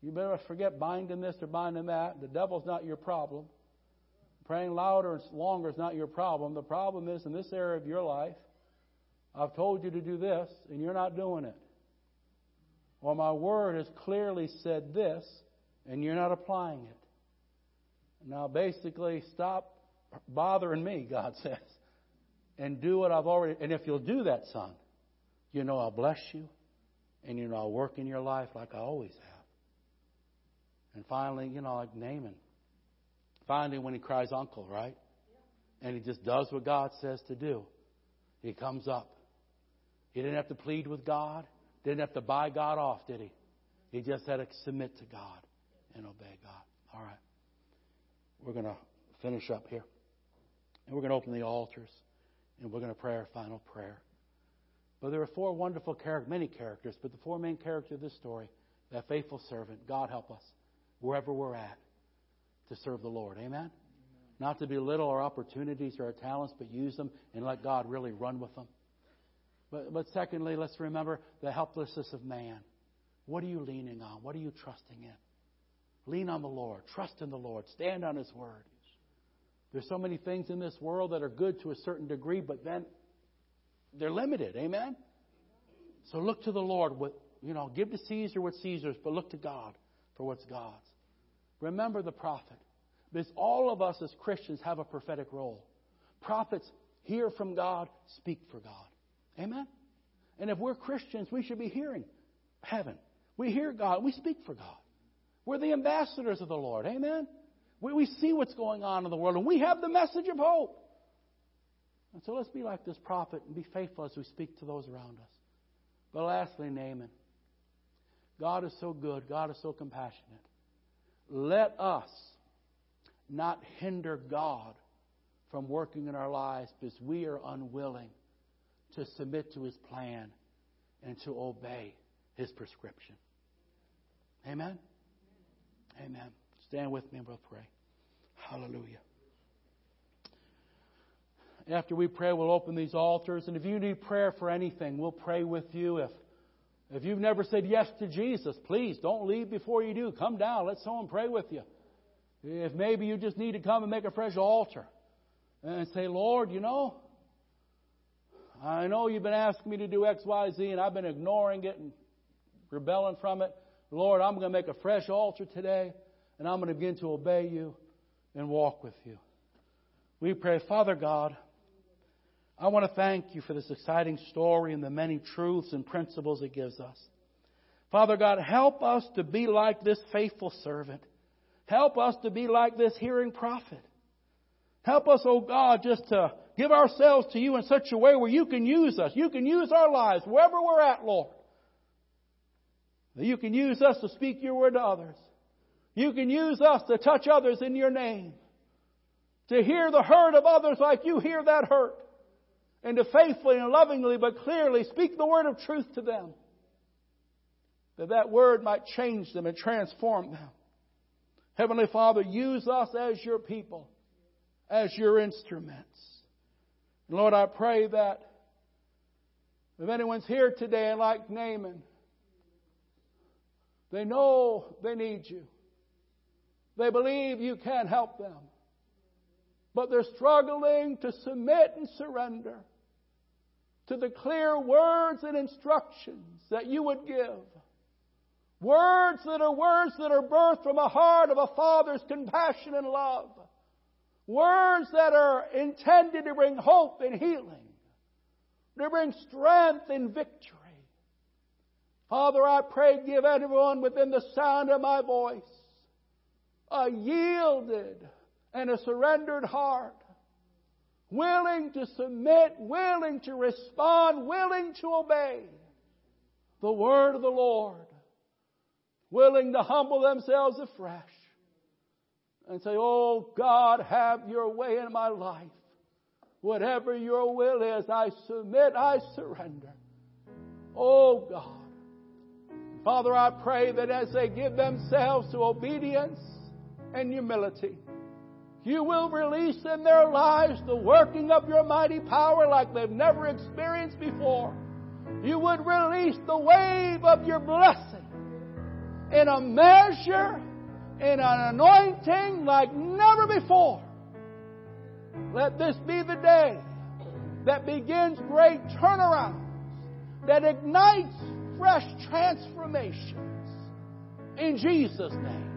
You better forget binding this or binding that. The devil's not your problem. Praying louder and longer is not your problem. The problem is in this area of your life, I've told you to do this, and you're not doing it. Or my word has clearly said this, and you're not applying it. Now, basically, stop bothering me, God says, and do what I've already. And if you'll do that, son, you know I'll bless you, and you know I'll work in your life like I always have. And finally, you know, like Naaman, finally when he cries uncle, right? And he just does what God says to do. He comes up. He didn't have to plead with God. Didn't have to buy God off, did he? He just had to submit to God and obey God. All right. We're going to finish up here. And we're going to open the altars. And we're going to pray our final prayer. But there are four wonderful characters, many characters, but the four main characters of this story, that faithful servant, God help us, wherever we're at, to serve the Lord. Amen? Amen. Not to belittle our opportunities or our talents, but use them and let God really run with them. But, but secondly, let's remember the helplessness of man. What are you leaning on? What are you trusting in? Lean on the Lord. Trust in the Lord. Stand on His Word. There's so many things in this world that are good to a certain degree, but then they're limited. Amen? So look to the Lord. What, you know, give to Caesar what Caesar's, but look to God for what's God's. Remember the prophet. Because all of us as Christians have a prophetic role. Prophets hear from God, speak for God. Amen? And if we're Christians, we should be hearing heaven. We hear God. We speak for God. We're the ambassadors of the Lord. Amen? We, we see what's going on in the world, and we have the message of hope. And so let's be like this prophet and be faithful as we speak to those around us. But lastly, Naaman. God is so good. God is so compassionate. Let us not hinder God from working in our lives because we are unwilling to submit to His plan and to obey His prescription. Amen? Amen? Amen. Stand with me and we'll pray. Hallelujah. After we pray, we'll open these altars. And if you need prayer for anything, we'll pray with you. If if you've never said yes to Jesus, please don't leave before you do. Come down. Let someone pray with you. If maybe you just need to come and make a fresh altar and say, Lord, you know, I know you've been asking me to do X, Y, Z, and I've been ignoring it and rebelling from it. Lord, I'm going to make a fresh altar today, and I'm going to begin to obey you and walk with you. We pray, Father God, I want to thank you for this exciting story and the many truths and principles it gives us. Father God, help us to be like this faithful servant. Help us to be like this hearing prophet. Help us, oh God, just to give ourselves to you in such a way where you can use us. You can use our lives wherever we're at, Lord. That you can use us to speak your word to others. You can use us to touch others in your name. To hear the hurt of others like you hear that hurt. And to faithfully and lovingly but clearly speak the word of truth to them. That that word might change them and transform them. Heavenly Father, use us as your people, as your instruments. Lord, I pray that if anyone's here today and like Naaman, they know they need you. They believe you can help them. But they're struggling to submit and surrender to the clear words and instructions that you would give. Words that are words that are birthed from a heart of a Father's compassion and love. Words that are intended to bring hope and healing, to bring strength and victory. Father, I pray, give everyone within the sound of my voice a yielded and a surrendered heart, willing to submit, willing to respond, willing to obey the word of the Lord, willing to humble themselves afresh. And say, oh, God, have your way in my life. Whatever your will is, I submit, I surrender. Oh, God. Father, I pray that as they give themselves to obedience and humility, you will release in their lives the working of your mighty power like they've never experienced before. You would release the wave of your blessing in a measure in an anointing like never before. Let this be the day that begins great turnarounds, that ignites fresh transformations. In Jesus' name.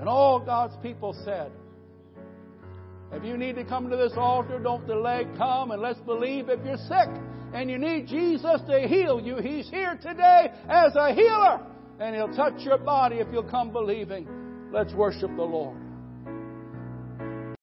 And all God's people said, if you need to come to this altar, don't delay. Come and let's believe. If you're sick and you need Jesus to heal you, He's here today as a healer. And He'll touch your body if you'll come believing. Let's worship the Lord.